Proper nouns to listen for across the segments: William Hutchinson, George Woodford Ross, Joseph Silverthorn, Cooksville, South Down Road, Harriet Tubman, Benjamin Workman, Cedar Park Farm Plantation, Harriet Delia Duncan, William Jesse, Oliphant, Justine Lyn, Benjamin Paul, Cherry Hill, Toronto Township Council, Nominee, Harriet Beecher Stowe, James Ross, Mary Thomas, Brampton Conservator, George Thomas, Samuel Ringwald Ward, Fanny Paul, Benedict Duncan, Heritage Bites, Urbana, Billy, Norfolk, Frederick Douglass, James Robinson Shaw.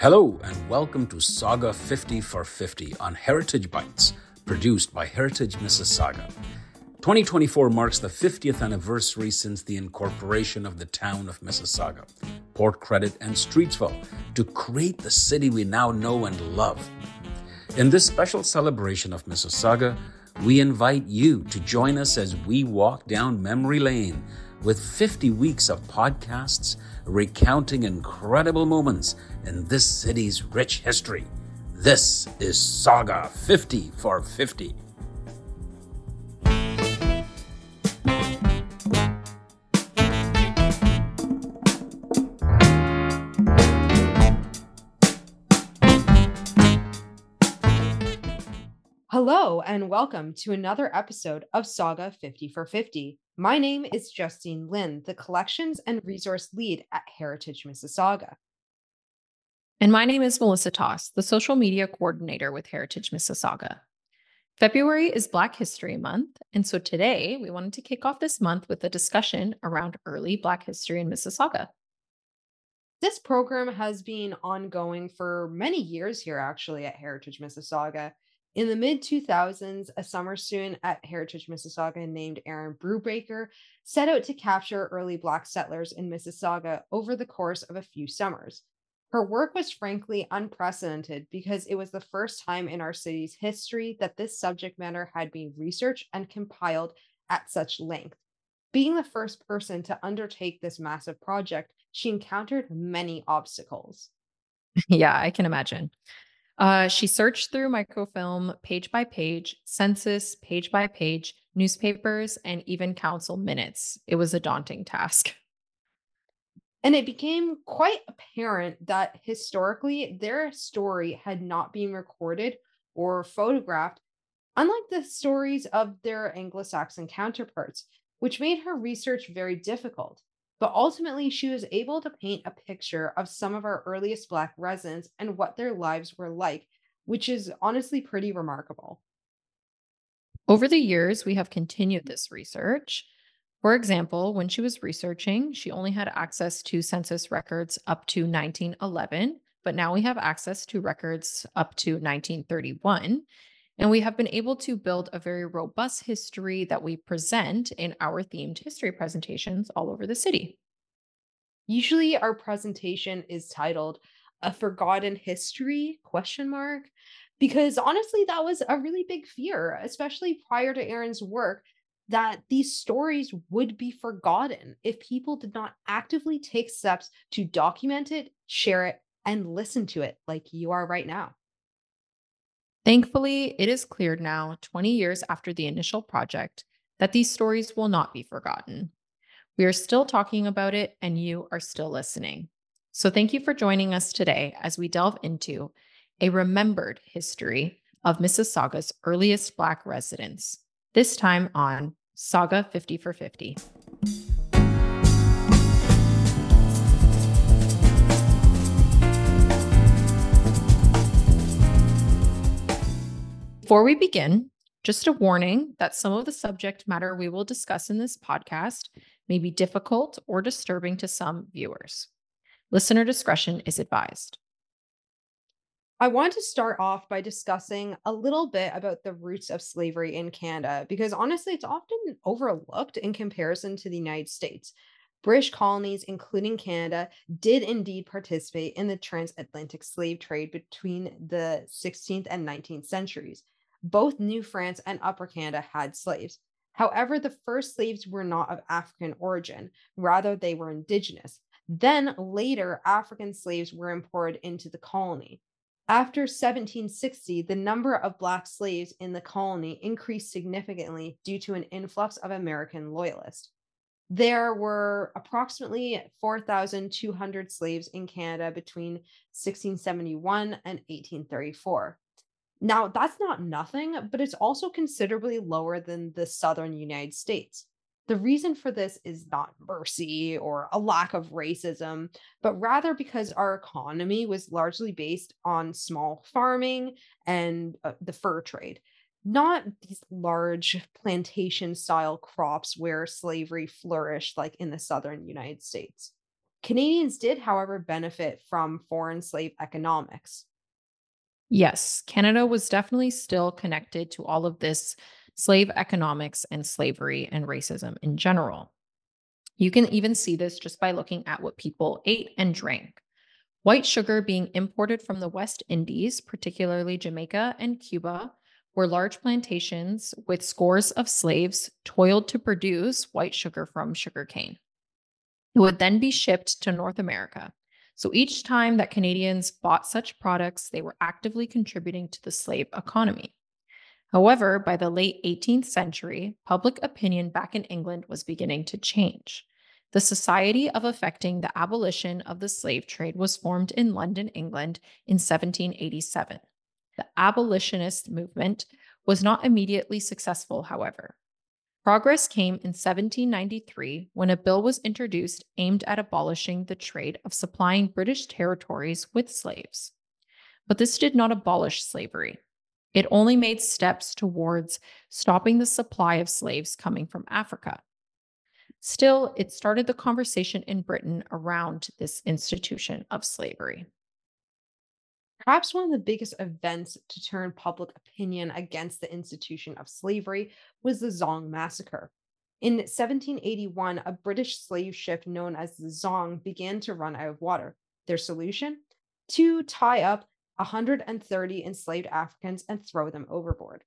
Hello and welcome to Sauga 50 for 50 on Heritage Bites, produced by Heritage Mississauga. 2024 marks the 50th anniversary since the incorporation of the town of Mississauga, Port Credit and Streetsville to create the city we now know and love. In this special celebration of Mississauga, we invite you to join us as we walk down memory lane with 50 weeks of podcasts recounting incredible moments in this city's rich history. This is Sauga 50 for 50. Hello and welcome to another episode of Sauga 50 for 50. My name is Justine Lyn, the Collections and Resource Lead at Heritage Mississauga. And my name is Melissa Toste, the Social Media Coordinator with Heritage Mississauga. February is Black History Month, and so today we wanted to kick off this month with a discussion around early Black history in Mississauga. This program has been ongoing for many years here actually at Heritage Mississauga. In the mid-2000s, a summer student at Heritage Mississauga named Erin Brubaker set out to capture early Black settlers in Mississauga over the course of a few summers. Her work was frankly unprecedented because it was the first time in our city's history that this subject matter had been researched and compiled at such length. Being the first person to undertake this massive project, she encountered many obstacles. Yeah, I can imagine. She searched through microfilm page by page, census page by page, newspapers, and even council minutes. It was a daunting task. And it became quite apparent that historically their story had not been recorded or photographed, unlike the stories of their Anglo-Saxon counterparts, which made her research very difficult. But ultimately, she was able to paint a picture of some of our earliest Black residents and what their lives were like, which is honestly pretty remarkable. Over the years, we have continued this research. For example, when she was researching, she only had access to census records up to 1911, but now we have access to records up to 1931. And we have been able to build a very robust history that we present in our themed history presentations all over the city. Usually our presentation is titled A Forgotten History? Because honestly, that was a really big fear, especially prior to Erin's work, that these stories would be forgotten if people did not actively take steps to document it, share it, and listen to it like you are right now. Thankfully, it is clear now, 20 years after the initial project, that these stories will not be forgotten. We are still talking about it, and you are still listening. So thank you for joining us today as we delve into a remembered history of Mississauga's earliest Black residents, this time on Sauga 50 for 50. Before we begin, just a warning that some of the subject matter we will discuss in this podcast may be difficult or disturbing to some viewers. Listener discretion is advised. I want to start off by discussing a little bit about the roots of slavery in Canada, because honestly, it's often overlooked in comparison to the United States. British colonies, including Canada, did indeed participate in the transatlantic slave trade between the 16th and 19th centuries. Both New France and Upper Canada had slaves. However, the first slaves were not of African origin, rather they were indigenous. Then later, African slaves were imported into the colony. After 1760, the number of Black slaves in the colony increased significantly due to an influx of American loyalists. There were approximately 4,200 slaves in Canada between 1671 and 1834. Now, that's not nothing, but it's also considerably lower than the southern United States. The reason for this is not mercy or a lack of racism, but rather because our economy was largely based on small farming and the fur trade, not these large plantation-style crops where slavery flourished like in the southern United States. Canadians did, however, benefit from foreign slave economics. Yes, Canada was definitely still connected to all of this slave economics and slavery and racism in general. You can even see this just by looking at what people ate and drank. White sugar being imported from the West Indies, particularly Jamaica and Cuba, where large plantations with scores of slaves toiled to produce white sugar from sugarcane. It would then be shipped to North America. So each time that Canadians bought such products, they were actively contributing to the slave economy. However, by the late 18th century, public opinion back in England was beginning to change. The Society of Effecting the Abolition of the Slave Trade was formed in London, England in 1787. The abolitionist movement was not immediately successful, however. Progress came in 1793 when a bill was introduced aimed at abolishing the trade of supplying British territories with slaves. But this did not abolish slavery. It only made steps towards stopping the supply of slaves coming from Africa. Still, it started the conversation in Britain around this institution of slavery. Perhaps one of the biggest events to turn public opinion against the institution of slavery was the Zong Massacre. In 1781, a British slave ship known as the Zong began to run out of water. Their solution? To tie up 130 enslaved Africans and throw them overboard.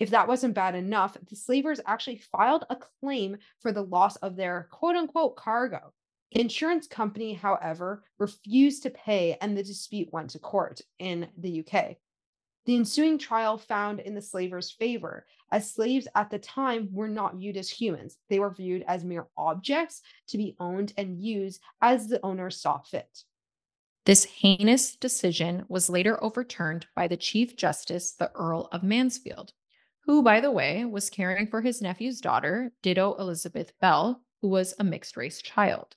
If that wasn't bad enough, the slavers actually filed a claim for the loss of their quote-unquote cargo. The insurance company, however, refused to pay, and the dispute went to court in the UK. The ensuing trial found in the slavers' favor, as slaves at the time were not viewed as humans. They were viewed as mere objects to be owned and used as the owner saw fit. This heinous decision was later overturned by the Chief Justice, the Earl of Mansfield, who, by the way, was caring for his nephew's daughter, Ditto Elizabeth Bell, who was a mixed-race child.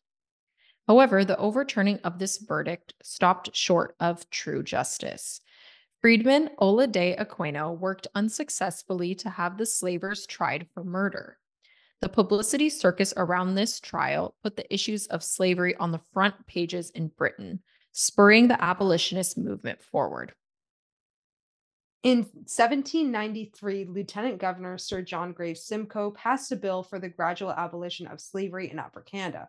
However, the overturning of this verdict stopped short of true justice. Freedman Olade Aquino worked unsuccessfully to have the slavers tried for murder. The publicity circus around this trial put the issues of slavery on the front pages in Britain, spurring the abolitionist movement forward. In 1793, Lieutenant Governor Sir John Graves Simcoe passed a bill for the gradual abolition of slavery in Upper Canada.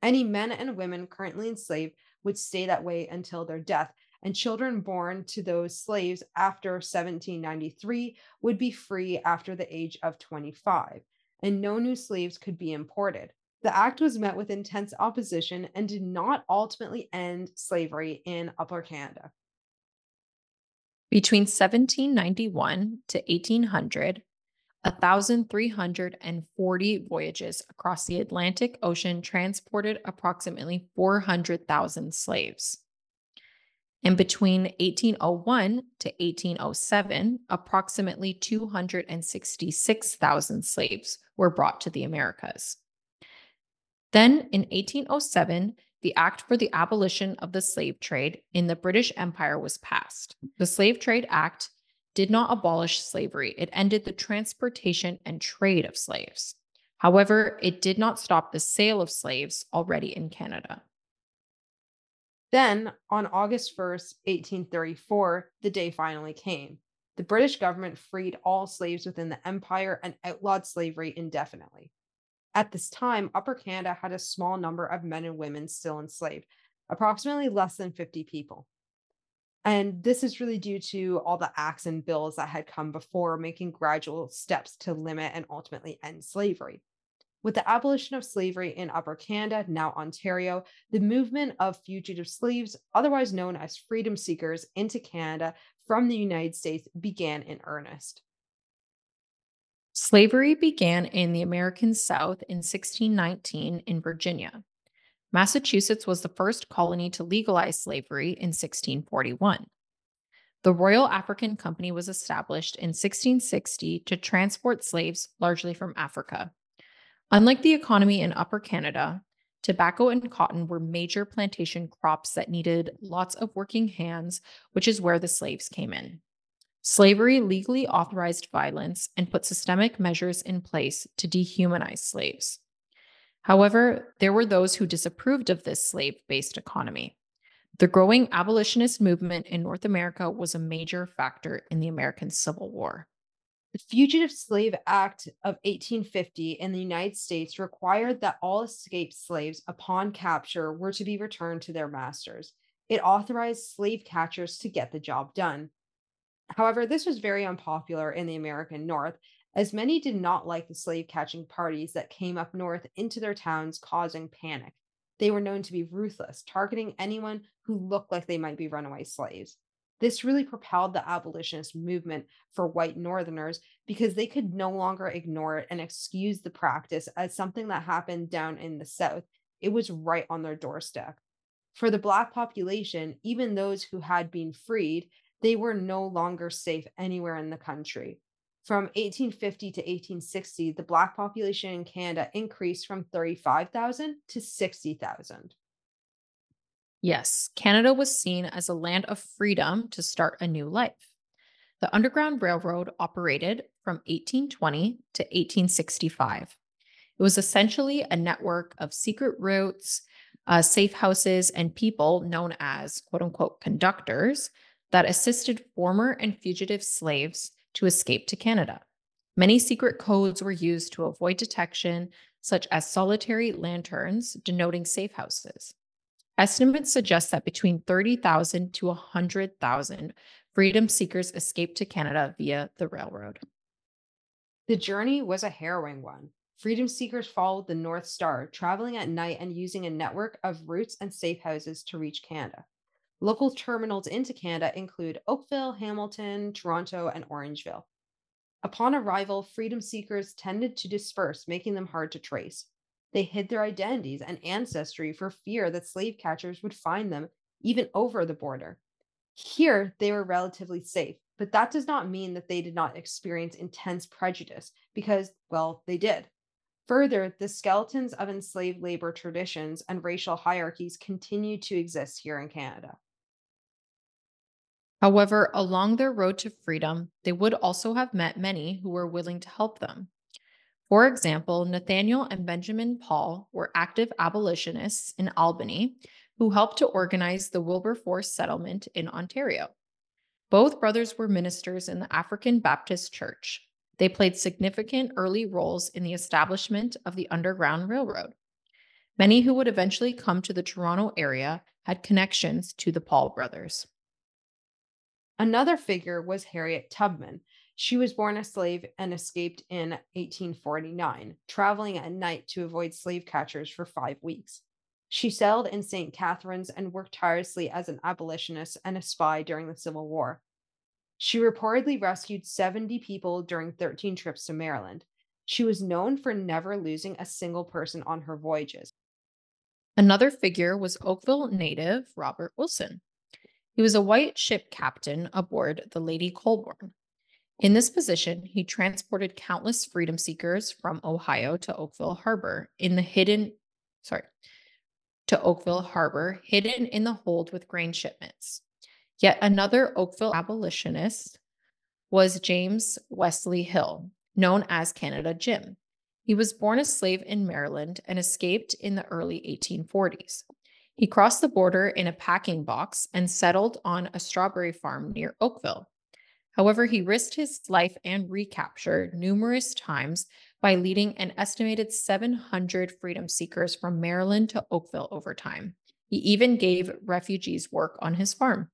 Any men and women currently enslaved would stay that way until their death, and children born to those slaves after 1793 would be free after the age of 25, and no new slaves could be imported. The act was met with intense opposition and did not ultimately end slavery in Upper Canada. Between 1791 to 1800, 1,340 voyages across the Atlantic Ocean transported approximately 400,000 slaves. And between 1801 to 1807, approximately 266,000 slaves were brought to the Americas. Then in 1807, the Act for the Abolition of the Slave Trade in the British Empire was passed. The Slave Trade Act did not abolish slavery. It ended the transportation and trade of slaves. However, it did not stop the sale of slaves already in Canada. Then, on August 1st, 1834, the day finally came. The British government freed all slaves within the empire and outlawed slavery indefinitely. At this time, Upper Canada had a small number of men and women still enslaved, approximately less than 50 people. And this is really due to all the acts and bills that had come before, making gradual steps to limit and ultimately end slavery. With the abolition of slavery in Upper Canada, now Ontario, the movement of fugitive slaves, otherwise known as freedom seekers, into Canada from the United States began in earnest. Slavery began in the American South in 1619 in Virginia. Massachusetts was the first colony to legalize slavery in 1641. The Royal African Company was established in 1660 to transport slaves largely from Africa. Unlike the economy in Upper Canada, tobacco and cotton were major plantation crops that needed lots of working hands, which is where the slaves came in. Slavery legally authorized violence and put systemic measures in place to dehumanize slaves. However, there were those who disapproved of this slave-based economy. The growing abolitionist movement in North America was a major factor in the American Civil War. The Fugitive Slave Act of 1850 in the United States required that all escaped slaves upon capture were to be returned to their masters. It authorized slave catchers to get the job done. However, this was very unpopular in the American North, as many did not like the slave-catching parties that came up north into their towns, causing panic. They were known to be ruthless, targeting anyone who looked like they might be runaway slaves. This really propelled the abolitionist movement for white Northerners because they could no longer ignore it and excuse the practice as something that happened down in the South. It was right on their doorstep. For the Black population, even those who had been freed, they were no longer safe anywhere in the country. From 1850 to 1860, the Black population in Canada increased from 35,000 to 60,000. Yes, Canada was seen as a land of freedom to start a new life. The Underground Railroad operated from 1820 to 1865. It was essentially a network of secret routes, safe houses, and people known as, quote-unquote, conductors that assisted former and fugitive slaves to escape to Canada. Many secret codes were used to avoid detection, such as solitary lanterns denoting safe houses. Estimates suggest that between 30,000 to 100,000 freedom seekers escaped to Canada via the railroad. The journey was a harrowing one. Freedom seekers followed the North Star, traveling at night and using a network of routes and safe houses to reach Canada. Local terminals into Canada include Oakville, Hamilton, Toronto, and Orangeville. Upon arrival, freedom seekers tended to disperse, making them hard to trace. They hid their identities and ancestry for fear that slave catchers would find them, even over the border. Here, they were relatively safe, but that does not mean that they did not experience intense prejudice, because, well, they did. Further, the skeletons of enslaved labor traditions and racial hierarchies continue to exist here in Canada. However, along their road to freedom, they would also have met many who were willing to help them. For example, Nathaniel and Benjamin Paul were active abolitionists in Albany who helped to organize the Wilberforce settlement in Ontario. Both brothers were ministers in the African Baptist Church. They played significant early roles in the establishment of the Underground Railroad. Many who would eventually come to the Toronto area had connections to the Paul brothers. Another figure was Harriet Tubman. She was born a slave and escaped in 1849, traveling at night to avoid slave catchers for 5 weeks. She settled in St. Catharines and worked tirelessly as an abolitionist and a spy during the Civil War. She reportedly rescued 70 people during 13 trips to Maryland. She was known for never losing a single person on her voyages. Another figure was Oakville native Robert Wilson. He was a white ship captain aboard the Lady Colborne. In this position, he transported countless freedom seekers from Ohio to Oakville Harbor, hidden in the hold with grain shipments. Yet another Oakville abolitionist was James Wesley Hill, known as Canada Jim. He was born a slave in Maryland and escaped in the early 1840s. He crossed the border in a packing box and settled on a strawberry farm near Oakville. However, he risked his life and recapture numerous times by leading an estimated 700 freedom seekers from Maryland to Oakville over time. He even gave refugees work on his farm.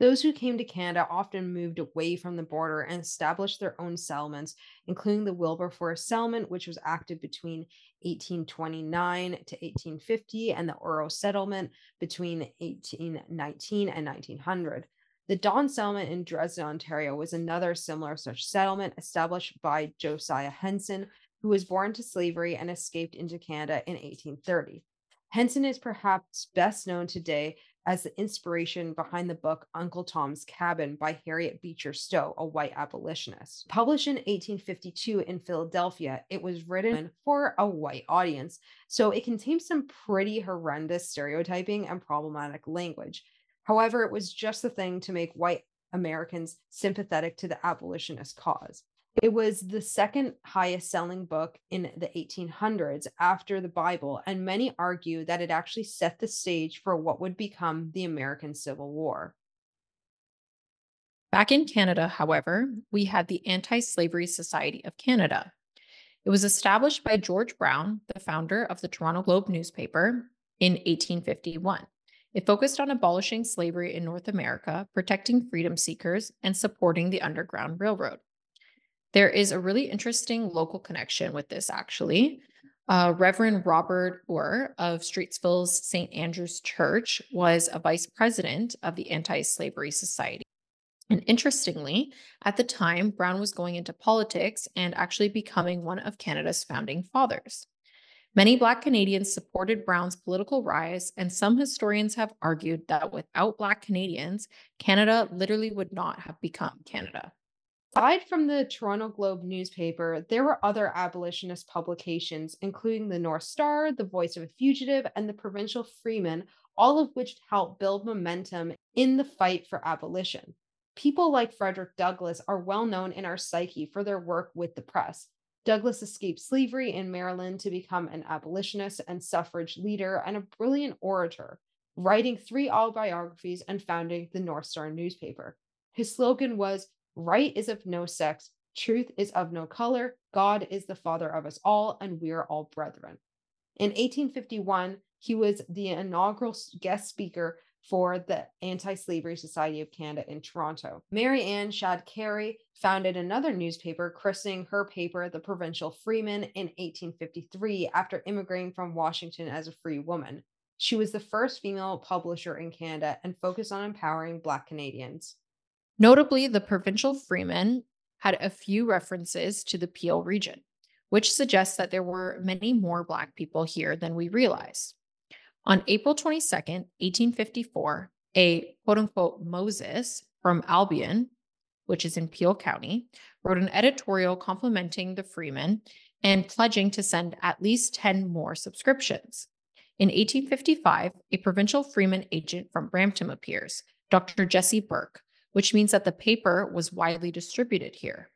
Those who came to Canada often moved away from the border and established their own settlements, including the Wilberforce settlement, which was active between 1829 to 1850, and the Oro settlement between 1819 and 1900. The Don settlement in Dresden, Ontario was another similar such settlement established by Josiah Henson, who was born to slavery and escaped into Canada in 1830. Henson is perhaps best known today as the inspiration behind the book Uncle Tom's Cabin by Harriet Beecher Stowe, a white abolitionist. Published in 1852 in Philadelphia, it was written for a white audience, so it contains some pretty horrendous stereotyping and problematic language. However, it was just the thing to make white Americans sympathetic to the abolitionist cause. It was the second highest selling book in the 1800s after the Bible, and many argue that it actually set the stage for what would become the American Civil War. Back in Canada, however, we had the Anti-Slavery Society of Canada. It was established by George Brown, the founder of the Toronto Globe newspaper, in 1851. It focused on abolishing slavery in North America, protecting freedom seekers, and supporting the Underground Railroad. There is a really interesting local connection with this, actually. Reverend Robert Orr of Streetsville's St. Andrew's Church was a vice president of the Anti-Slavery Society. And interestingly, at the time, Brown was going into politics and actually becoming one of Canada's founding fathers. Many Black Canadians supported Brown's political rise, and some historians have argued that without Black Canadians, Canada literally would not have become Canada. Aside from the Toronto Globe newspaper, there were other abolitionist publications, including the North Star, the Voice of a Fugitive, and the Provincial Freeman, all of which helped build momentum in the fight for abolition. People like Frederick Douglass are well known in our psyche for their work with the press. Douglass escaped slavery in Maryland to become an abolitionist and suffrage leader and a brilliant orator, writing 3 autobiographies and founding the North Star newspaper. His slogan was, "Right is of no sex, truth is of no color, God is the father of us all, and we are all brethren." In 1851, he was the inaugural guest speaker for the Anti-Slavery Society of Canada in Toronto. Mary Ann Shad Carey founded another newspaper, christening her paper the Provincial Freeman in 1853 after immigrating from Washington as a free woman. She was the first female publisher in Canada and focused on empowering Black Canadians. Notably, the Provincial Freeman had a few references to the Peel region, which suggests that there were many more Black people here than we realize. On April 22nd, 1854, a quote-unquote Moses from Albion, which is in Peel County, wrote an editorial complimenting the Freeman and pledging to send at least 10 more subscriptions. In 1855, a Provincial Freeman agent from Brampton appears, Dr. Jesse Burke, which means that the paper was widely distributed here.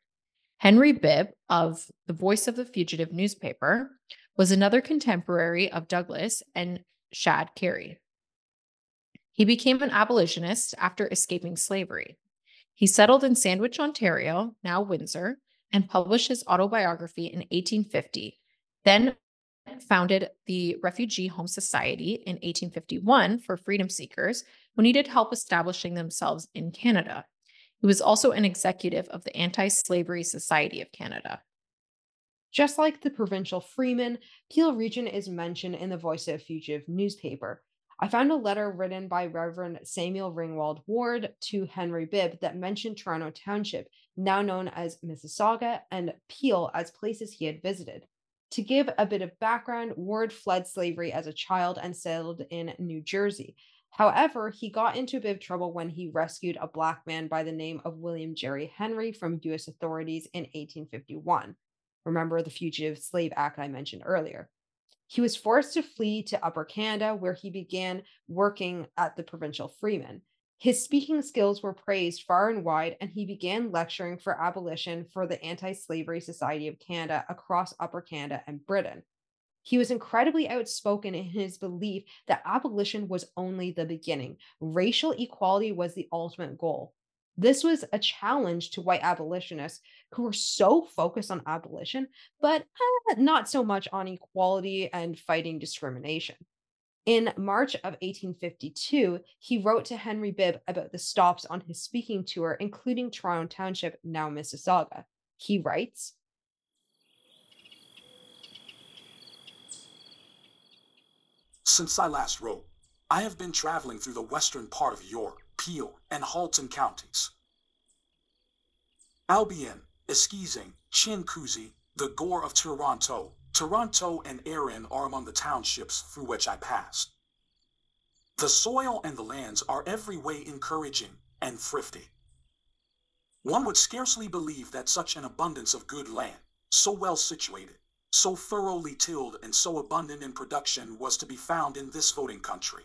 Henry Bibb of the Voice of the Fugitive newspaper was another contemporary of Douglass and Shad Carey. He became an abolitionist after escaping slavery. He settled in Sandwich, Ontario, now Windsor, and published his autobiography in 1850, then founded the Refugee Home Society in 1851 for freedom seekers who needed help establishing themselves in Canada. He was also an executive of the Anti-Slavery Society of Canada. Just like the Provincial Freeman, Peel region is mentioned in the Voice of a Fugitive newspaper. I found a letter written by Reverend Samuel Ringwald Ward to Henry Bibb that mentioned Toronto Township, now known as Mississauga, and Peel as places he had visited. To give a bit of background, Ward fled slavery as a child and settled in New Jersey. However, he got into a bit of trouble when he rescued a Black man by the name of William Jerry Henry from U.S. authorities in 1851. Remember the Fugitive Slave Act I mentioned earlier. He was forced to flee to Upper Canada, where he began working at the Provincial Freeman. His speaking skills were praised far and wide, and he began lecturing for abolition for the Anti-Slavery Society of Canada across Upper Canada and Britain. He was incredibly outspoken in his belief that abolition was only the beginning. Racial equality was the ultimate goal. This was a challenge to white abolitionists who were so focused on abolition, but not so much on equality and fighting discrimination. In March of 1852, he wrote to Henry Bibb about the stops on his speaking tour, including Toronto Township, now Mississauga. He writes, "Since I last wrote, I have been traveling through the western part of York, Peel, and Halton counties. Albion, Esquesing, Chincoosey, the Gore of Toronto, Toronto and Erin are among the townships through which I passed. The soil and the lands are every way encouraging and thrifty. One would scarcely believe that such an abundance of good land, so well situated, so thoroughly tilled, and so abundant in production was to be found in this voting country.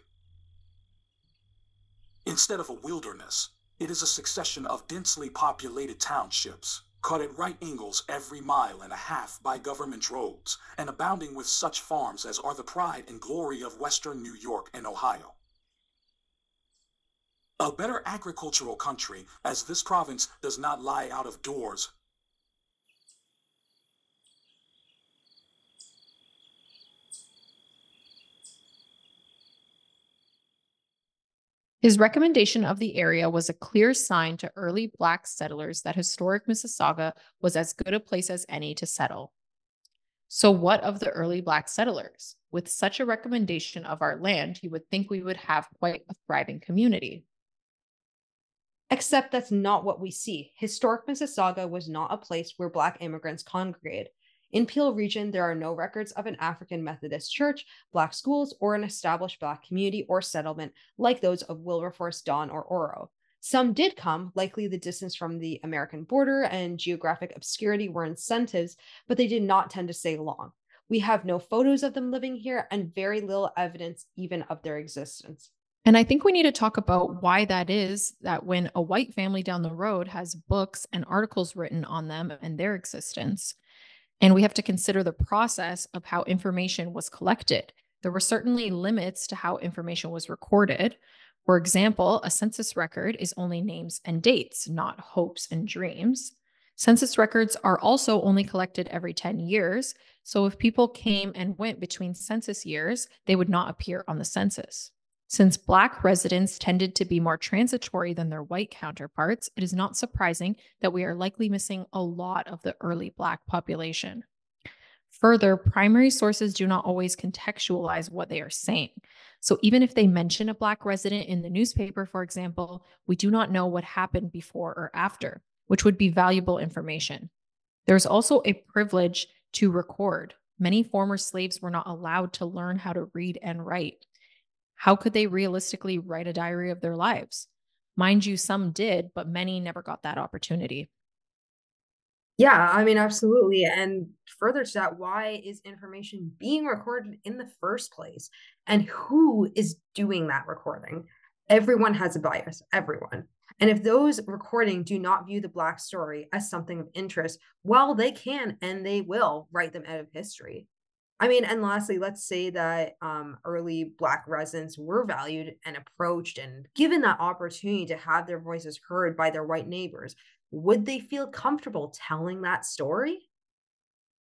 Instead of a wilderness, it is a succession of densely populated townships, cut at right angles every mile and a half by government roads, and abounding with such farms as are the pride and glory of western New York and Ohio. A better agricultural country, as this province does not lie out of doors, his recommendation of the area was a clear sign to early Black settlers that historic Mississauga was as good a place as any to settle. So what of the early Black settlers? With such a recommendation of our land, you would think we would have quite a thriving community. Except that's not what we see. Historic Mississauga was not a place where Black immigrants congregated. In Peel Region, there are no records of an African Methodist church, Black schools, or an established Black community or settlement like those of Wilberforce, Don, or Oro. Some did come, likely the distance from the American border and geographic obscurity were incentives, but they did not tend to stay long. We have no photos of them living here and very little evidence even of their existence. And I think we need to talk about why that is, that when a white family down the road has books and articles written on them and their existence. And we have to consider the process of how information was collected. There were certainly limits to how information was recorded. For example, a census record is only names and dates, not hopes and dreams. Census records are also only collected every 10 years. So if people came and went between census years, they would not appear on the census. Since Black residents tended to be more transitory than their white counterparts, it is not surprising that we are likely missing a lot of the early Black population. Further, primary sources do not always contextualize what they are saying. So even if they mention a Black resident in the newspaper, for example, we do not know what happened before or after, which would be valuable information. There's also a privilege to record. Many former slaves were not allowed to learn how to read and write. How could they realistically write a diary of their lives? Mind you, some did, but many never got that opportunity. Yeah, I mean, absolutely. And further to that, why is information being recorded in the first place? And who is doing that recording? Everyone has a bias, everyone. And if those recording do not view the Black story as something of interest, well, they can and they will write them out of history. I mean, and lastly, let's say that early Black residents were valued and approached and given that opportunity to have their voices heard by their white neighbors. Would they feel comfortable telling that story?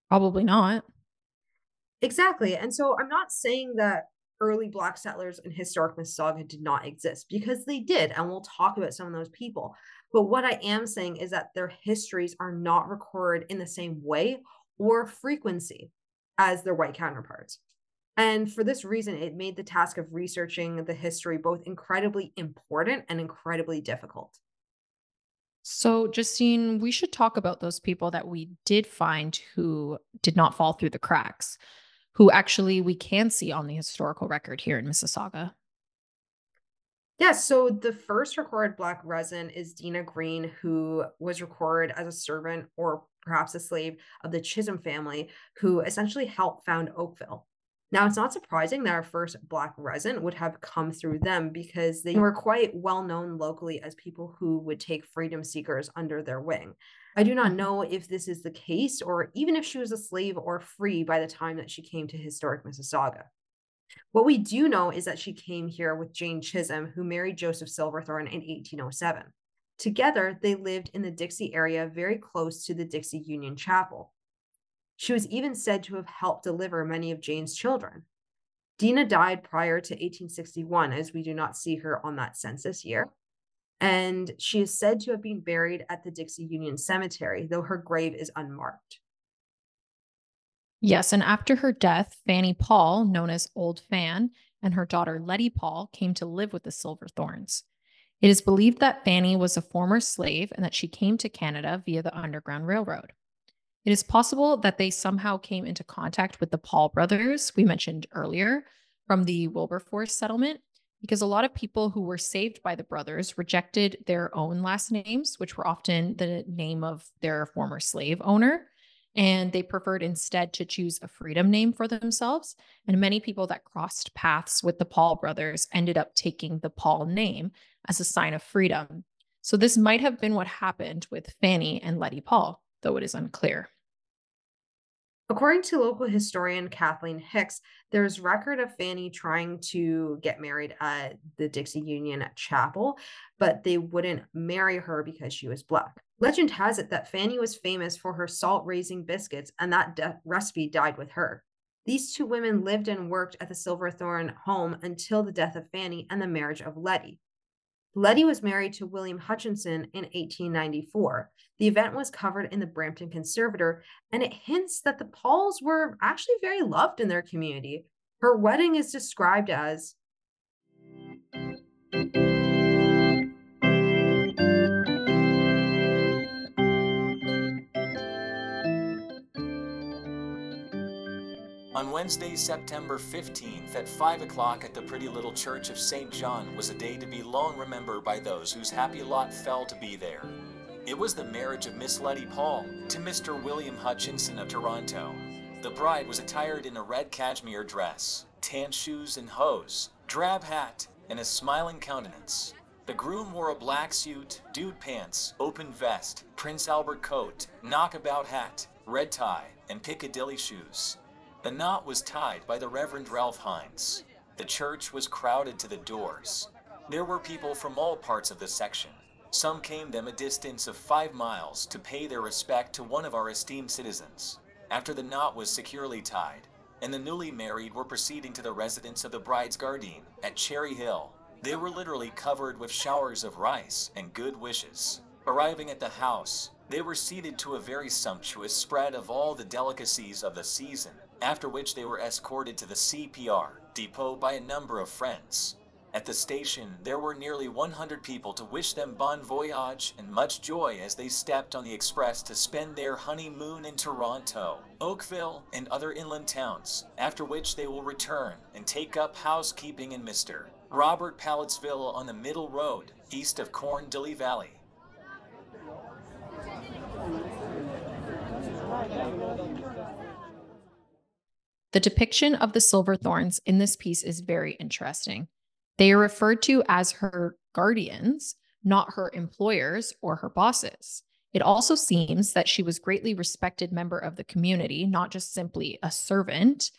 Probably not. Exactly. And so I'm not saying that early Black settlers in historic Mississauga did not exist, because they did, and we'll talk about some of those people. But what I am saying is that their histories are not recorded in the same way or frequency as their white counterparts. And for this reason, it made the task of researching the history both incredibly important and incredibly difficult. So, Justine, we should talk about those people that we did find who did not fall through the cracks, who actually we can see on the historical record here in Mississauga. Yeah, so the first recorded Black resident is Dina Green, who was recorded as a servant or perhaps a slave of the Chisholm family, who essentially helped found Oakville. Now, it's not surprising that our first Black resident would have come through them, because they were quite well known locally as people who would take freedom seekers under their wing. I do not know if this is the case, or even if she was a slave or free by the time that she came to historic Mississauga. What we do know is that she came here with Jane Chisholm, who married Joseph Silverthorn in 1807. Together, they lived in the Dixie area very close to the Dixie Union Chapel. She was even said to have helped deliver many of Jane's children. Dina died prior to 1861, as we do not see her on that census year, and she is said to have been buried at the Dixie Union Cemetery, though her grave is unmarked. Yes, and after her death, Fanny Paul, known as Old Fan, and her daughter Letty Paul came to live with the Silverthorns. It is believed that Fanny was a former slave and that she came to Canada via the Underground Railroad. It is possible that they somehow came into contact with the Paul brothers we mentioned earlier from the Wilberforce settlement, because a lot of people who were saved by the brothers rejected their own last names, which were often the name of their former slave owner. And they preferred instead to choose a freedom name for themselves. And many people that crossed paths with the Paul brothers ended up taking the Paul name as a sign of freedom. So this might have been what happened with Fanny and Letty Paul. though it is unclear. According to local historian Kathleen Hicks, there's record of Fanny trying to get married at the Dixie Union Chapel, but they wouldn't marry her because she was Black. Legend has it that Fanny was famous for her salt-raising biscuits, and that recipe died with her. These two women lived and worked at the Silverthorn home until the death of Fanny and the marriage of Letty. Letty was married to William Hutchinson in 1894. The event was covered in the Brampton Conservator, and it hints that the Pauls were actually very loved in their community. Her wedding is described as on Wednesday, September 15th at 5 o'clock at the pretty little church of St. John was a day to be long remembered by those whose happy lot fell to be there. It was the marriage of Miss Letty Paul to Mr. William Hutchinson of Toronto. The bride was attired in a red cashmere dress, tan shoes and hose, drab hat, and a smiling countenance. The groom wore a black suit, dude pants, open vest, Prince Albert coat, knockabout hat, red tie, and Piccadilly shoes. The knot was tied by the Reverend Ralph Hines. The church was crowded to the doors. There were people from all parts of the section. Some came them a distance of 5 miles to pay their respect to one of our esteemed citizens. After the knot was securely tied, and the newly married were proceeding to the residence of the bride's guardian at Cherry Hill, they were literally covered with showers of rice and good wishes. Arriving at the house, they were seated to a very sumptuous spread of all the delicacies of the season, after which they were escorted to the CPR depot by a number of friends. At the station, there were nearly 100 people to wish them bon voyage and much joy as they stepped on the express to spend their honeymoon in Toronto, Oakville, and other inland towns, after which they will return and take up housekeeping in Mr. Robert Pallett's villa on the Middle Road, east of Corndilly Valley. The depiction of the Silverthorns in this piece is very interesting. They are referred to as her guardians, not her employers or her bosses. It also seems that she was a greatly respected member of the community, not just simply a servant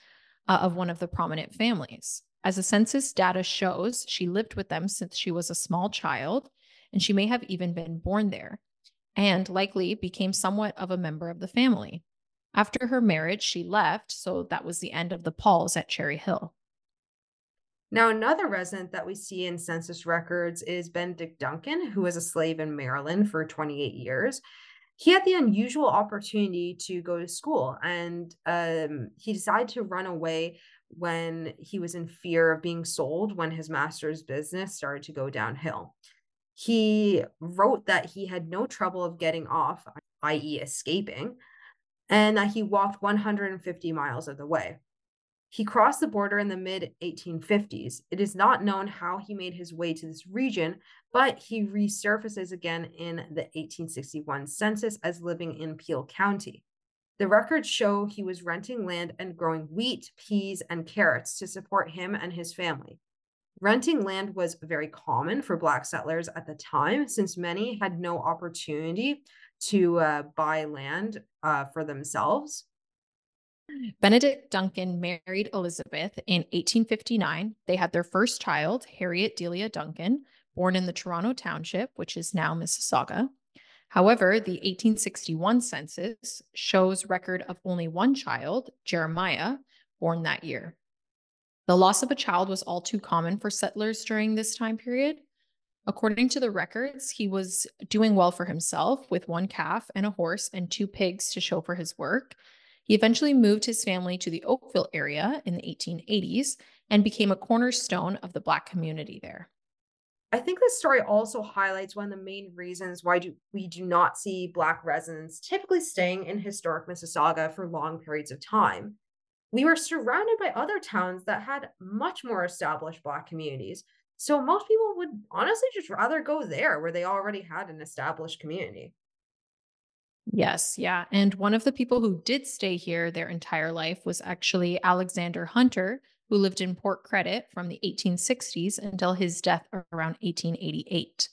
of one of the prominent families. As the census data shows, she lived with them since she was a small child, and she may have even been born there, and likely became somewhat of a member of the family. After her marriage, she left, so that was the end of the Pauls at Cherry Hill. Now, another resident that we see in census records is Benedict Duncan, who was a slave in Maryland for 28 years. He had the unusual opportunity to go to school, and he decided to run away when he was in fear of being sold when his master's business started to go downhill. He wrote that he had no trouble of getting off, i.e. escaping, and that he walked 150 miles of the way. He crossed the border in the mid-1850s. It is not known how he made his way to this region, but he resurfaces again in the 1861 census as living in Peel County. The records show he was renting land and growing wheat, peas, and carrots to support him and his family. Renting land was very common for Black settlers at the time, since many had no opportunity to buy land for themselves. Benedict Duncan married Elizabeth in 1859. They had their first child, Harriet Delia Duncan, born in the Toronto Township, which is now Mississauga. However, the 1861 census shows record of only one child, Jeremiah, born that year. The loss of a child was all too common for settlers during this time period. According to the records, he was doing well for himself with one calf and a horse and 2 pigs to show for his work. He eventually moved his family to the Oakville area in the 1880s and became a cornerstone of the Black community there. I think this story also highlights one of the main reasons why we do not see Black residents typically staying in historic Mississauga for long periods of time. We were surrounded by other towns that had much more established Black communities. So most people would honestly just rather go there where they already had an established community. Yes, yeah. And one of the people who did stay here their entire life was actually Alexander Hunter, who lived in Port Credit from the 1860s until his death around 1888.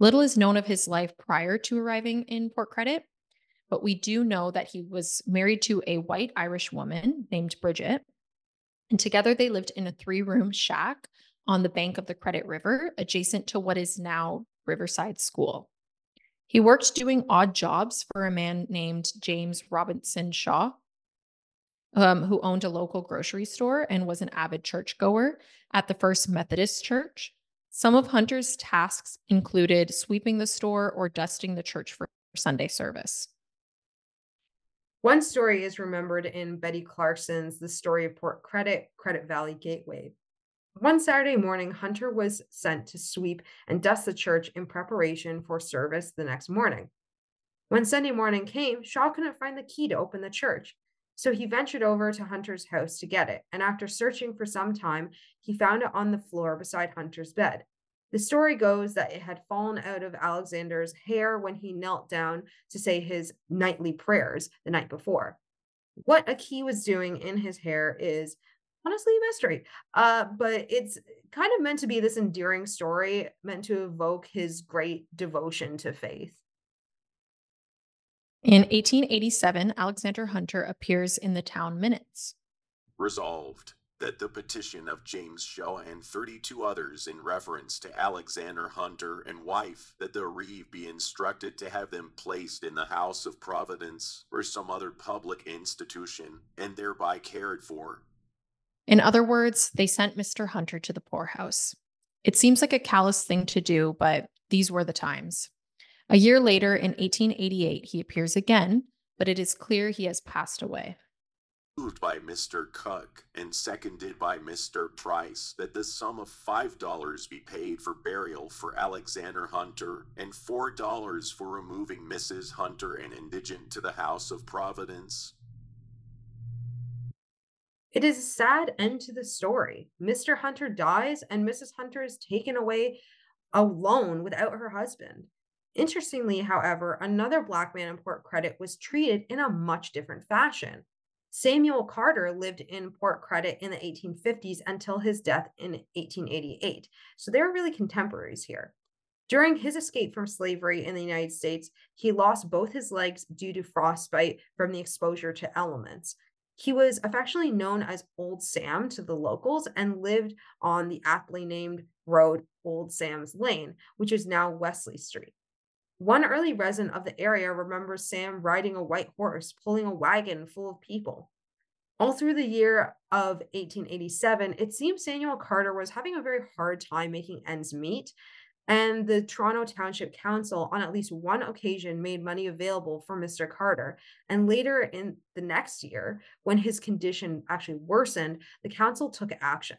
Little is known of his life prior to arriving in Port Credit, but we do know that he was married to a white Irish woman named Bridget, and together they lived in a 3-room shack on the bank of the Credit River, adjacent to what is now Riverside School. He worked doing odd jobs for a man named James Robinson Shaw, who owned a local grocery store and was an avid churchgoer at the First Methodist Church. Some of Hunter's tasks included sweeping the store or dusting the church for Sunday service. One story is remembered in Betty Clarkson's The Story of Port Credit, Credit Valley Gateway. One Saturday morning, Hunter was sent to sweep and dust the church in preparation for service the next morning. When Sunday morning came, Shaw couldn't find the key to open the church, so he ventured over to Hunter's house to get it, and after searching for some time, he found it on the floor beside Hunter's bed. The story goes that it had fallen out of Alexander's hair when he knelt down to say his nightly prayers the night before. What a key was doing in his hair is honestly a mystery, but it's kind of meant to be this endearing story meant to evoke his great devotion to faith. In 1887, Alexander Hunter appears in the town minutes. Resolved that the petition of James Shaw and 32 others in reference to Alexander Hunter and wife, that the reeve be instructed to have them placed in the House of Providence or some other public institution, and thereby cared for. In other words, they sent Mr. Hunter to the poorhouse. It seems like a callous thing to do, but these were the times. A year later, in 1888, he appears again, but it is clear he has passed away. Moved by Mr. Cook and seconded by Mr. Price that the sum of $5 be paid for burial for Alexander Hunter and $4 for removing Mrs. Hunter and indigent to the House of Providence. It is a sad end to the story. Mr. Hunter dies and Mrs. Hunter is taken away alone without her husband. Interestingly, however, another Black man in Port Credit was treated in a much different fashion. Samuel Carter lived in Port Credit in the 1850s until his death in 1888. So they were really contemporaries here. During his escape from slavery in the United States, he lost both his legs due to frostbite from the exposure to elements. He was affectionately known as Old Sam to the locals and lived on the aptly named road Old Sam's Lane, which is now Wesley Street. One early resident of the area remembers Sam riding a white horse, pulling a wagon full of people. All through the year of 1887, it seems Samuel Carter was having a very hard time making ends meet, and the Toronto Township Council on at least one occasion made money available for Mr. Carter. And later in the next year, when his condition actually worsened, the council took action.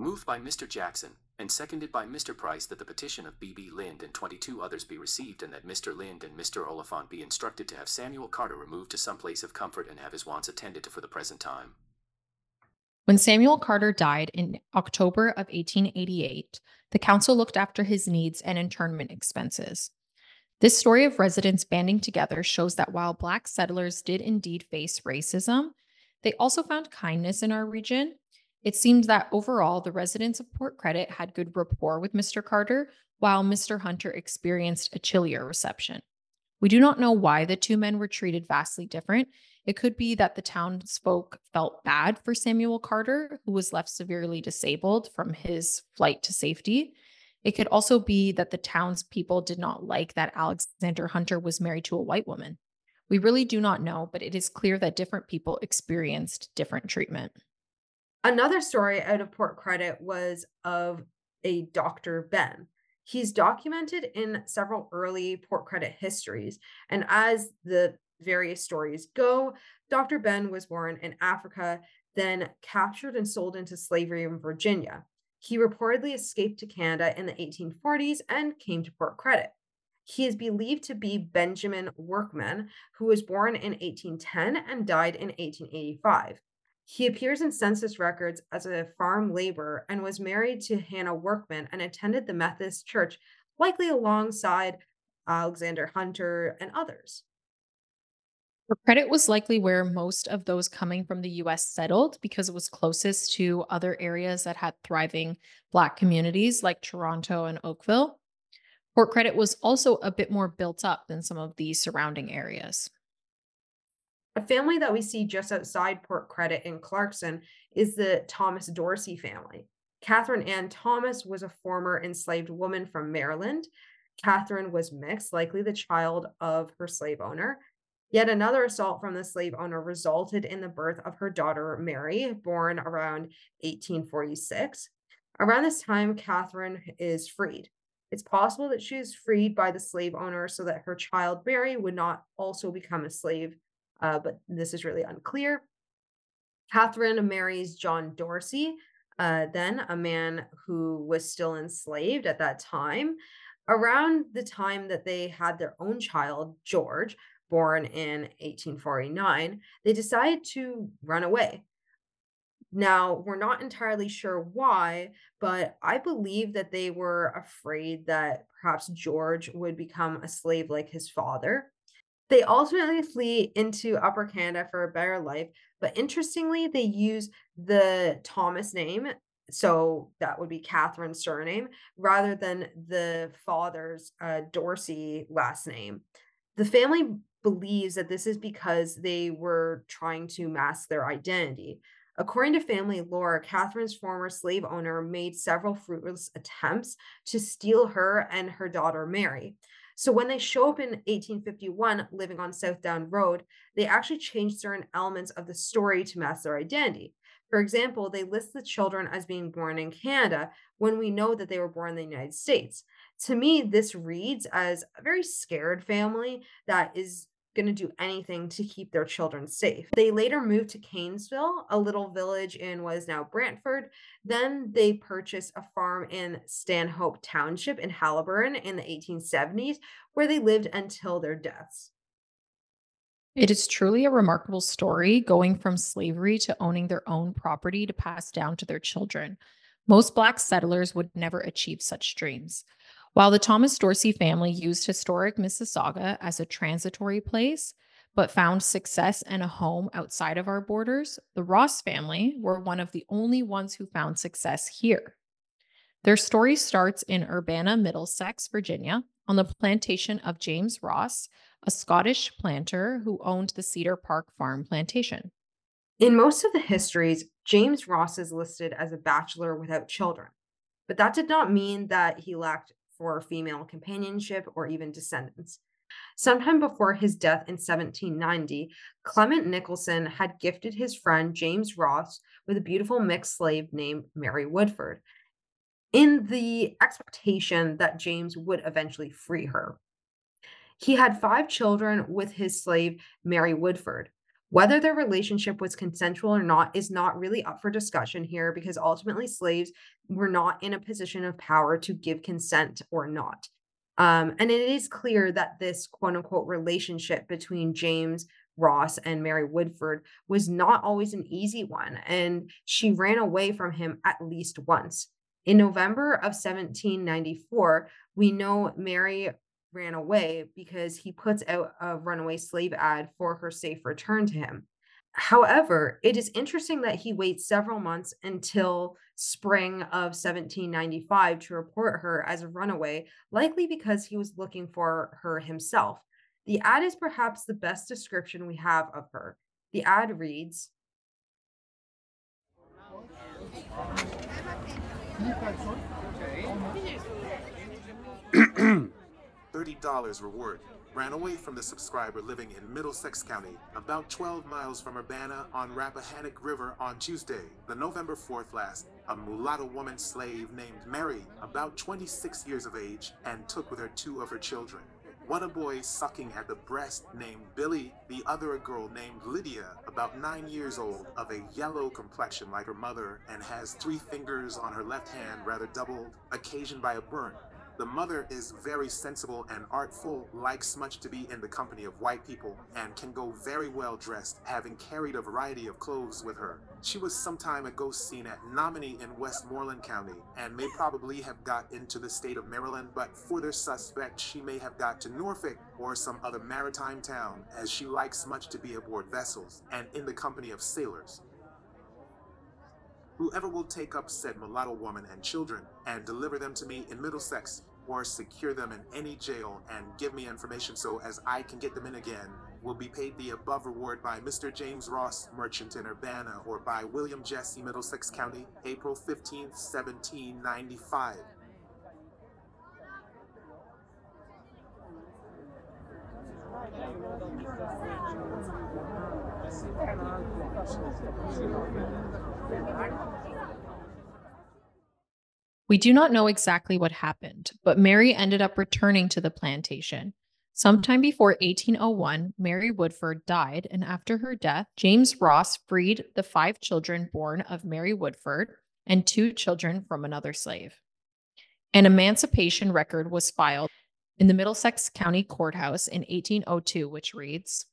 Moved by Mr. Jackson and seconded by Mr. Price that the petition of B.B. Lind and 22 others be received, and that Mr. Lind and Mr. Oliphant be instructed to have Samuel Carter removed to some place of comfort and have his wants attended to for the present time. When Samuel Carter died in October of 1888, the council looked after his needs and internment expenses. This story of residents banding together shows that while Black settlers did indeed face racism, they also found kindness in our region. It seemed that overall, the residents of Port Credit had good rapport with Mr. Carter, while Mr. Hunter experienced a chillier reception. We do not know why the two men were treated vastly different. It could be that the townsfolk felt bad for Samuel Carter, who was left severely disabled from his flight to safety. It could also be that the townspeople did not like that Alexander Hunter was married to a white woman. We really do not know, but it is clear that different people experienced different treatment. Another story out of Port Credit was of a Dr. Ben. He's documented in several early Port Credit histories, and as the various stories go, Dr. Ben was born in Africa, then captured and sold into slavery in Virginia. He reportedly escaped to Canada in the 1840s and came to Port Credit. He is believed to be Benjamin Workman, who was born in 1810 and died in 1885. He appears in census records as a farm laborer and was married to Hannah Workman and attended the Methodist Church, likely alongside Alexander Hunter and others. Port Credit was likely where most of those coming from the U.S. settled because it was closest to other areas that had thriving Black communities like Toronto and Oakville. Port Credit was also a bit more built up than some of the surrounding areas. A family that we see just outside Port Credit in Clarkson is the Thomas Dorsey family. Catherine Ann Thomas was a former enslaved woman from Maryland. Catherine was mixed, likely the child of her slave owner. Yet another assault from the slave owner resulted in the birth of her daughter, Mary, born around 1846. Around this time, Catherine is freed. It's possible that she is freed by the slave owner so that her child, Mary, would not also become a slave, but this is really unclear. Catherine marries John Dorsey, then a man who was still enslaved at that time. Around the time that they had their own child, George, born in 1849, they decided to run away. Now, we're not entirely sure why, but I believe that they were afraid that perhaps George would become a slave like his father. They ultimately flee into Upper Canada for a better life, but interestingly, they use the Thomas name, so that would be Catherine's surname, rather than the father's Dorsey last name. The family believes that this is because they were trying to mask their identity. According to family lore, Catherine's former slave owner made several fruitless attempts to steal her and her daughter, Mary. So when they show up in 1851, living on South Down Road, they actually change certain elements of the story to mask their identity. For example, they list the children as being born in Canada when we know that they were born in the United States. To me, this reads as a very scared family that is going to do anything to keep their children safe. They later moved to Canesville, a little village in what is now Brantford. Then they purchased a farm in Stanhope Township in Halliburton in the 1870s, where they lived until their deaths. It is truly a remarkable story, going from slavery to owning their own property to pass down to their children. Most Black settlers would never achieve such dreams. While the Thomas Dorsey family used historic Mississauga as a transitory place, but found success and a home outside of our borders, the Ross family were one of the only ones who found success here. Their story starts in Urbana, Middlesex, Virginia, on the plantation of James Ross, a Scottish planter who owned the Cedar Park Farm plantation. In most of the histories, James Ross is listed as a bachelor without children, but that did not mean that he lacked for female companionship or even descendants. Sometime before his death in 1790, Clement Nicholson had gifted his friend James Ross with a beautiful mixed slave named Mary Woodford, in the expectation that James would eventually free her. He had 5 children with his slave, Mary Woodford. Whether their relationship was consensual or not is not really up for discussion here, because ultimately slaves were not in a position of power to give consent or not. And it is clear that this quote-unquote relationship between James Ross and Mary Woodford was not always an easy one, and she ran away from him at least once. In November of 1794, we know Mary ran away because he puts out a runaway slave ad for her safe return to him. However, it is interesting that he waits several months until spring of 1795 to report her as a runaway, likely because he was looking for her himself. The ad is perhaps the best description we have of her. The ad reads, $30 reward. Ran away from the subscriber living in Middlesex County, about 12 miles from Urbana on Rappahannock River on Tuesday, the November 4th last, a mulatto woman slave named Mary, about 26 years of age, and took with her 2 of her children. One a boy sucking at the breast named Billy, the other a girl named Lydia, about 9 years old, of a yellow complexion like her mother, and has 3 fingers on her left hand rather doubled, occasioned by a burn. The mother is very sensible and artful, likes much to be in the company of white people, and can go very well dressed, having carried a variety of clothes with her. She was some time ago seen at Nominee in Westmoreland County, and may probably have got into the state of Maryland, but further suspect she may have got to Norfolk or some other maritime town, as she likes much to be aboard vessels and in the company of sailors. Whoever will take up said mulatto woman and children, and deliver them to me in Middlesex, or secure them in any jail and give me information so as I can get them in again, will be paid the above reward by Mr. James Ross, merchant in Urbana, or by William Jesse, Middlesex County, April 15, 1795. We do not know exactly what happened, but Mary ended up returning to the plantation. Sometime before 1801, Mary Woodford died, and after her death, James Ross freed the 5 children born of Mary Woodford and 2 children from another slave. An emancipation record was filed in the Middlesex County Courthouse in 1802, which reads,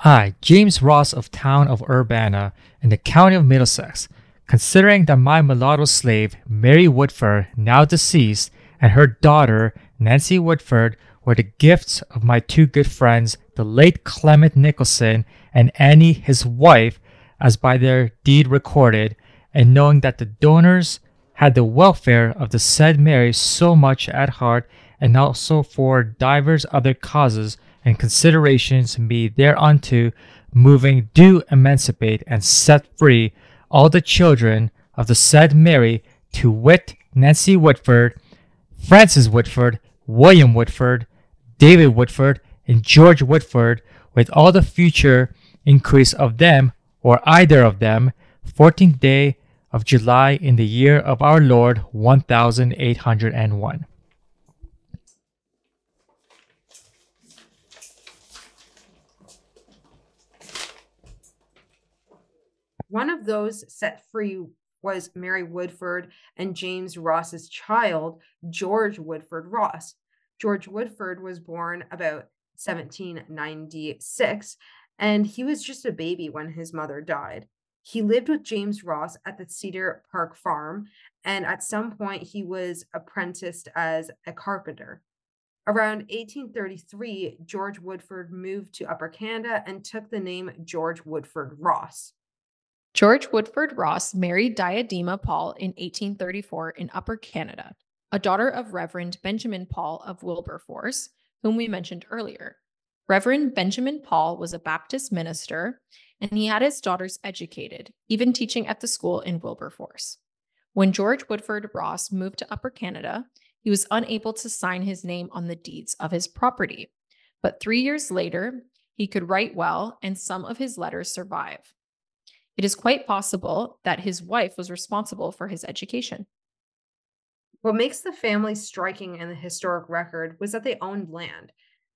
I, James Ross of town of Urbana, in the county of Middlesex, considering that my mulatto slave, Mary Woodford, now deceased, and her daughter, Nancy Woodford, were the gifts of my 2 good friends, the late Clement Nicholson and Annie, his wife, as by their deed recorded, and knowing that the donors had the welfare of the said Mary so much at heart, and also for divers other causes, and considerations be thereunto moving, do emancipate and set free all the children of the said Mary, to wit, Nancy Woodford, Francis Woodford, William Woodford, David Woodford, and George Woodford, with all the future increase of them, or either of them, 14th day of July in the year of our Lord, 1801. One of those set free was Mary Woodford and James Ross's child, George Woodford Ross. George Woodford was born about 1796, and he was just a baby when his mother died. He lived with James Ross at the Cedar Park Farm, and at some point he was apprenticed as a carpenter. Around 1833, George Woodford moved to Upper Canada and took the name George Woodford Ross. George Woodford Ross married Diadema Paul in 1834 in Upper Canada, a daughter of Reverend Benjamin Paul of Wilberforce, whom we mentioned earlier. Reverend Benjamin Paul was a Baptist minister, and he had his daughters educated, even teaching at the school in Wilberforce. When George Woodford Ross moved to Upper Canada, he was unable to sign his name on the deeds of his property, but 3 years later, he could write well, and some of his letters survive. It is quite possible that his wife was responsible for his education. What makes the family striking in the historic record was that they owned land.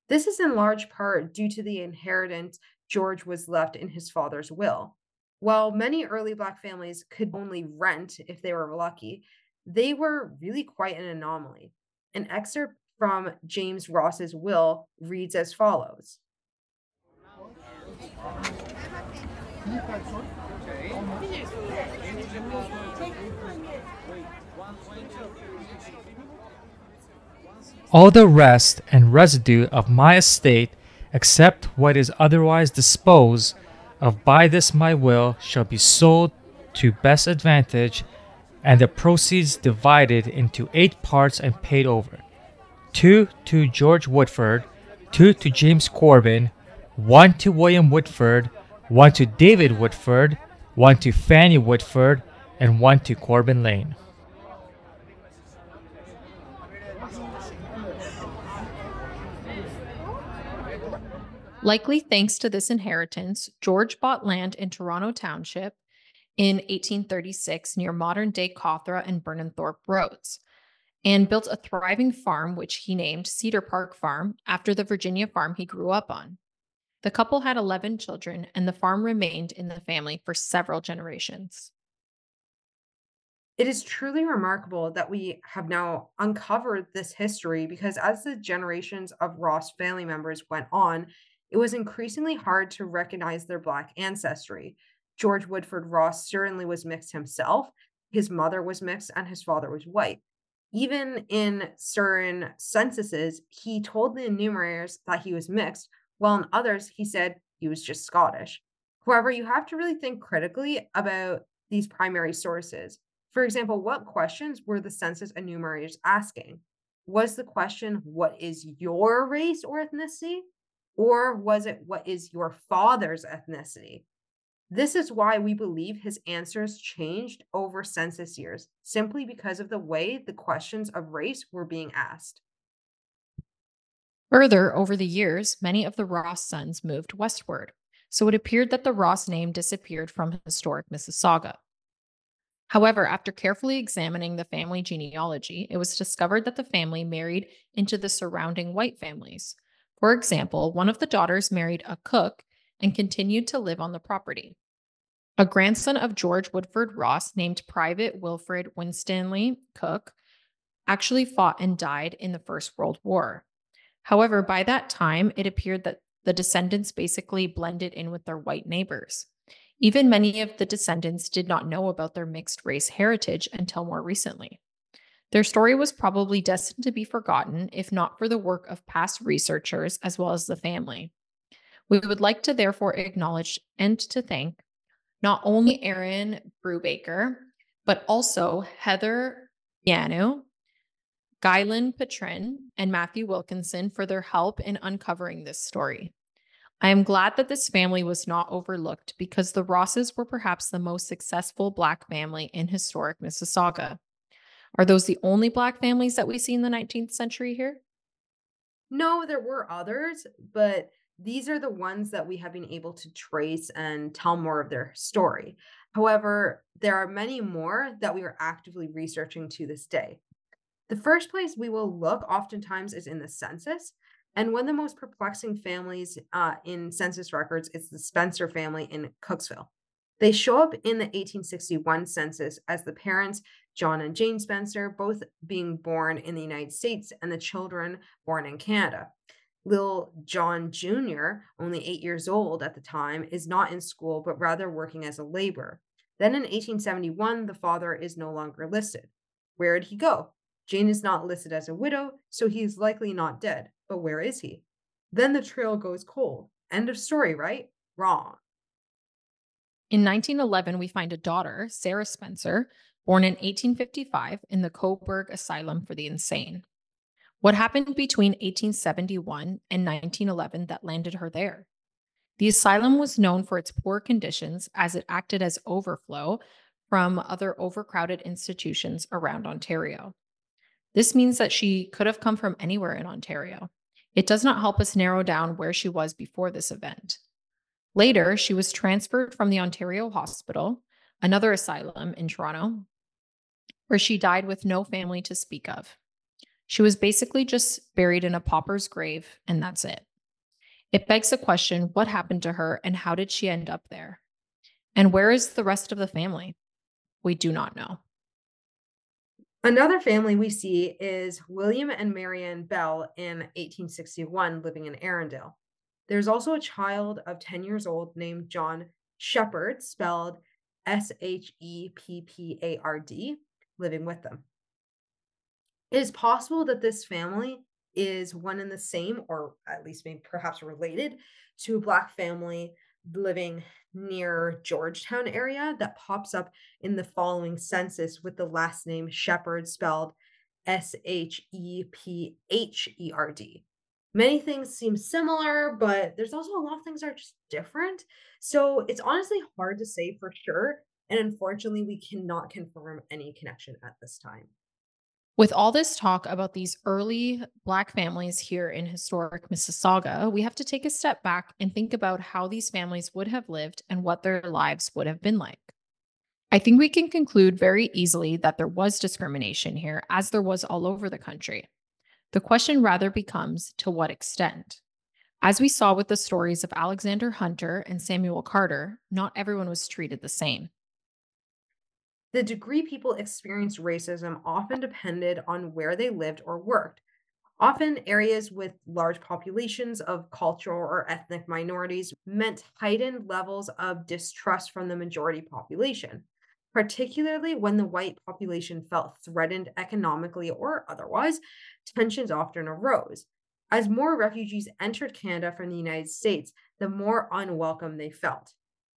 This is in large part due to the inheritance George was left in his father's will. While many early Black families could only rent if they were lucky, they were really quite an anomaly. An excerpt from James Ross's will reads as follows. All the rest and residue of my estate, except what is otherwise disposed of by this my will, shall be sold to best advantage, and the proceeds divided into 8 parts and paid over. 2 to George Woodford, 2 to James Corbin, 1 to William Woodford, 1 to David Woodford, 1 to Fanny Woodford, and 1 to Corbin Lane. Likely thanks to this inheritance, George bought land in Toronto Township in 1836 near modern-day Cawthra and Burnenthorpe Roads, and built a thriving farm which he named Cedar Park Farm after the Virginia farm he grew up on. The couple had 11 children, and the farm remained in the family for several generations. It is truly remarkable that we have now uncovered this history, because as the generations of Ross family members went on, it was increasingly hard to recognize their Black ancestry. George Woodford Ross certainly was mixed himself. His mother was mixed, and his father was white. Even in certain censuses, he told the enumerators that he was mixed, while in others, he said he was just Scottish. However, you have to really think critically about these primary sources. For example, what questions were the census enumerators asking? Was the question, what is your race or ethnicity? Or was it, what is your father's ethnicity? This is why we believe his answers changed over census years, simply because of the way the questions of race were being asked. Further, over the years, many of the Ross sons moved westward, so it appeared that the Ross name disappeared from historic Mississauga. However, after carefully examining the family genealogy, it was discovered that the family married into the surrounding white families. For example, one of the daughters married a cook and continued to live on the property. A grandson of George Woodford Ross, named Private Wilfred Winstanley Cook, actually fought and died in the First World War. However, by that time, it appeared that the descendants basically blended in with their white neighbors. Even many of the descendants did not know about their mixed-race heritage until more recently. Their story was probably destined to be forgotten, if not for the work of past researchers as well as the family. We would like to therefore acknowledge and to thank not only Erin Brubaker, but also Heather Yanu, Guyland Patrin, and Matthew Wilkinson for their help in uncovering this story. I am glad that this family was not overlooked because the Rosses were perhaps the most successful Black family in historic Mississauga. Are those the only Black families that we see in the 19th century here? No, there were others, but these are the ones that we have been able to trace and tell more of their story. However, there are many more that we are actively researching to this day. The first place we will look oftentimes is in the census, and one of the most perplexing families in census records is the Spencer family in Cooksville. They show up in the 1861 census as the parents, John and Jane Spencer, both being born in the United States, and the children born in Canada. Little John Jr., only 8 years old at the time, is not in school, but rather working as a laborer. Then in 1871, the father is no longer listed. Where did he go? Jane is not listed as a widow, so he is likely not dead. But where is he? Then the trail goes cold. End of story, right? Wrong. In 1911, we find a daughter, Sarah Spencer, born in 1855 in the Coburg Asylum for the Insane. What happened between 1871 and 1911 that landed her there? The asylum was known for its poor conditions as it acted as overflow from other overcrowded institutions around Ontario. This means that she could have come from anywhere in Ontario. It does not help us narrow down where she was before this event. Later, she was transferred from the Ontario Hospital, another asylum in Toronto, where she died with no family to speak of. She was basically just buried in a pauper's grave, and that's it. It begs the question, what happened to her and how did she end up there? And where is the rest of the family? We do not know. Another family we see is William and Marianne Bell in 1861, living in Arundel. There's also a child of 10 years old named John Sheppard, spelled Sheppard, living with them. It is possible that this family is one and the same, or at least maybe perhaps related to a Black family living near Georgetown area that pops up in the following census with the last name Sheppard, spelled Shepherd. Many things seem similar, but there's also a lot of things that are just different. So it's honestly hard to say for sure. And unfortunately, we cannot confirm any connection at this time. With all this talk about these early Black families here in historic Mississauga, we have to take a step back and think about how these families would have lived and what their lives would have been like. I think we can conclude very easily that there was discrimination here, as there was all over the country. The question rather becomes, to what extent? As we saw with the stories of Alexander Hunter and Samuel Carter, not everyone was treated the same. The degree people experienced racism often depended on where they lived or worked. Often areas with large populations of cultural or ethnic minorities meant heightened levels of distrust from the majority population, particularly when the white population felt threatened economically or otherwise. Tensions often arose. As more refugees entered Canada from the United States, the more unwelcome they felt.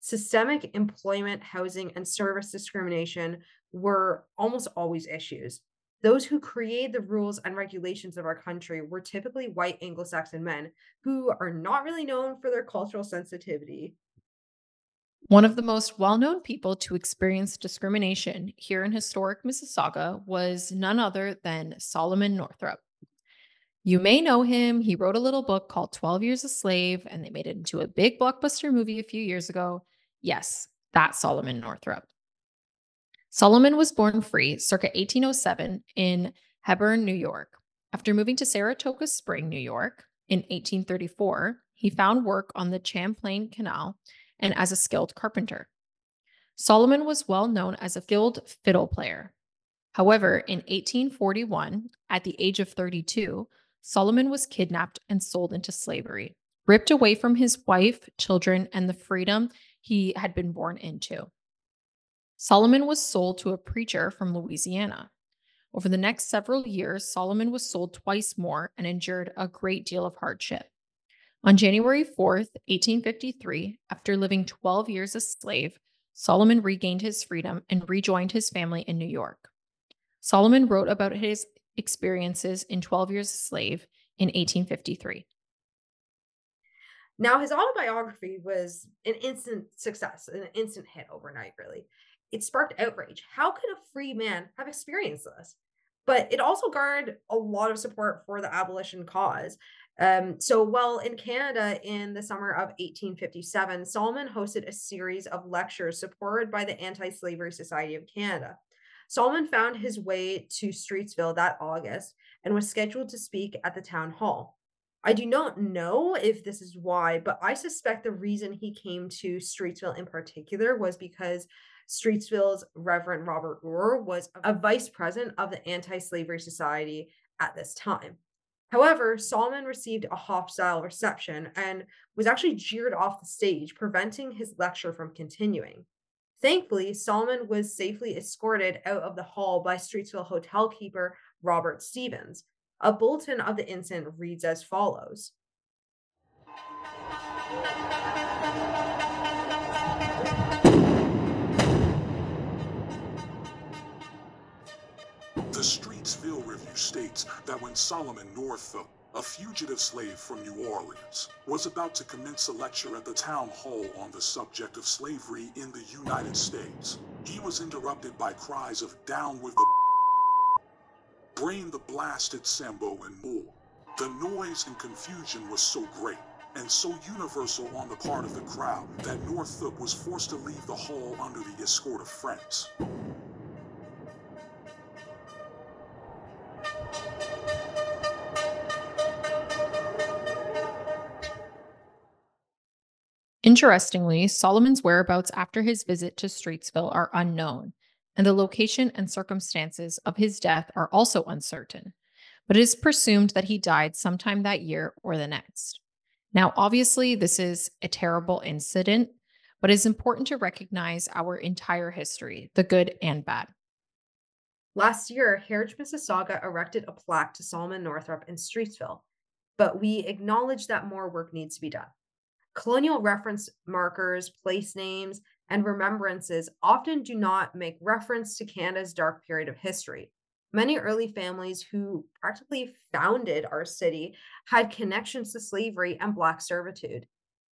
systemic employment, housing, and service discrimination were almost always issues. Those who created the rules and regulations of our country were typically white Anglo-Saxon men who are not really known for their cultural sensitivity. One of the most well-known people to experience discrimination here in historic Mississauga was none other than Solomon Northup. You may know him. He wrote a little book called 12 Years a Slave, and they made it into a big blockbuster movie a few years ago. Yes, that's Solomon Northup. Solomon was born free circa 1807 in Hebron, New York. After moving to Saratoga Springs, New York in 1834, he found work on the Champlain Canal and as a skilled carpenter. Solomon was well known as a skilled fiddle player. However, in 1841, at the age of 32, Solomon was kidnapped and sold into slavery, ripped away from his wife, children, and the freedom he had been born into. Solomon was sold to a preacher from Louisiana. Over the next several years, Solomon was sold twice more and endured a great deal of hardship. On January 4th, 1853, after living 12 years a slave, Solomon regained his freedom and rejoined his family in New York. Solomon wrote about his experiences in 12 Years a Slave in 1853. Now, his autobiography was an instant success, an instant hit overnight, really. It sparked outrage. How could a free man have experienced this? But it also garnered a lot of support for the abolition cause. So, in Canada, in the summer of 1857, Solomon hosted a series of lectures supported by the Anti-Slavery Society of Canada. Solomon found his way to Streetsville that August and was scheduled to speak at the town hall. I do not know if this is why, but I suspect the reason he came to Streetsville in particular was because Streetsville's Reverend Robert Rohr was a vice president of the Anti-Slavery Society at this time. However, Solomon received a hostile reception and was actually jeered off the stage, preventing his lecture from continuing. Thankfully, Solomon was safely escorted out of the hall by Streetsville hotel keeper Robert Stevens. A bulletin of the incident reads as follows. The Streetsville Review states that when Solomon Northup, a fugitive slave from New Orleans, was about to commence a lecture at the town hall on the subject of slavery in the United States, he was interrupted by cries of "Down with the brain the blasted Sambo," and more. The noise and confusion was so great and so universal on the part of the crowd that Northup was forced to leave the hall under the escort of friends. Interestingly, Solomon's whereabouts after his visit to Streetsville are unknown, and the location and circumstances of his death are also uncertain, but it is presumed that he died sometime that year or the next. Now, obviously, this is a terrible incident, but it's important to recognize our entire history, the good and bad. Last year, Heritage Mississauga erected a plaque to Solomon Northup in Streetsville, but we acknowledge that more work needs to be done. Colonial reference markers, place names, and remembrances often do not make reference to Canada's dark period of history. Many early families who practically founded our city had connections to slavery and Black servitude.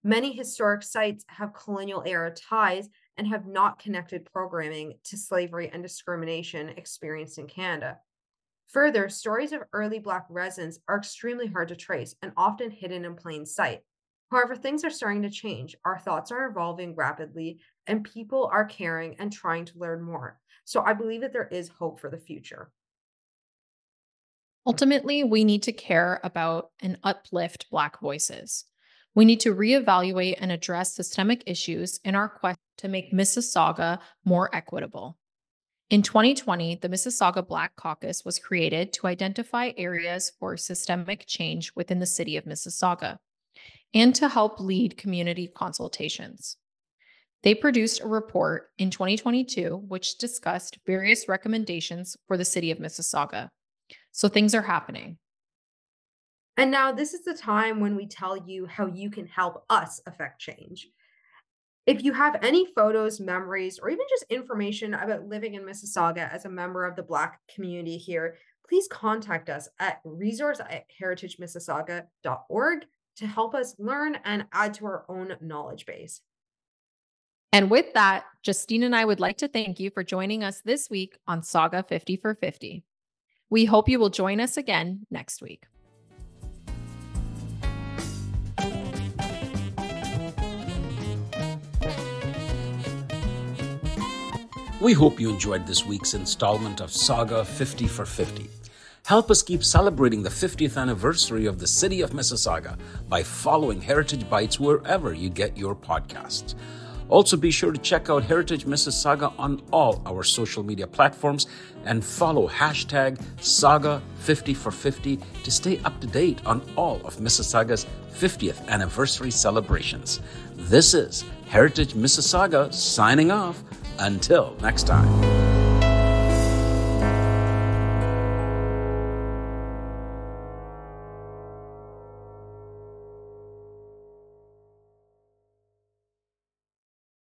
Many historic sites have colonial-era ties and have not connected programming to slavery and discrimination experienced in Canada. Further, stories of early Black residents are extremely hard to trace and often hidden in plain sight. However, things are starting to change. Our thoughts are evolving rapidly, and people are caring and trying to learn more. So I believe that there is hope for the future. Ultimately, we need to care about and uplift Black voices. We need to reevaluate and address systemic issues in our quest to make Mississauga more equitable. In 2020, the Mississauga Black Caucus was created to identify areas for systemic change within the city of Mississauga, and to help lead community consultations. They produced a report in 2022, which discussed various recommendations for the city of Mississauga. So things are happening. And now this is the time when we tell you how you can help us affect change. If you have any photos, memories, or even just information about living in Mississauga as a member of the Black community here, please contact us at resource@heritagemississauga.org to help us learn and add to our own knowledge base. And with that, Justine and I would like to thank you for joining us this week on Sauga 50 for 50. We hope you will join us again next week. We hope you enjoyed this week's installment of Sauga 50 for 50. Help us keep celebrating the 50th anniversary of the city of Mississauga by following Heritage Bites wherever you get your podcasts. Also, be sure to check out Heritage Mississauga on all our social media platforms and follow #Sauga50for50 to stay up to date on all of Mississauga's 50th anniversary celebrations. This is Heritage Mississauga signing off. Until next time.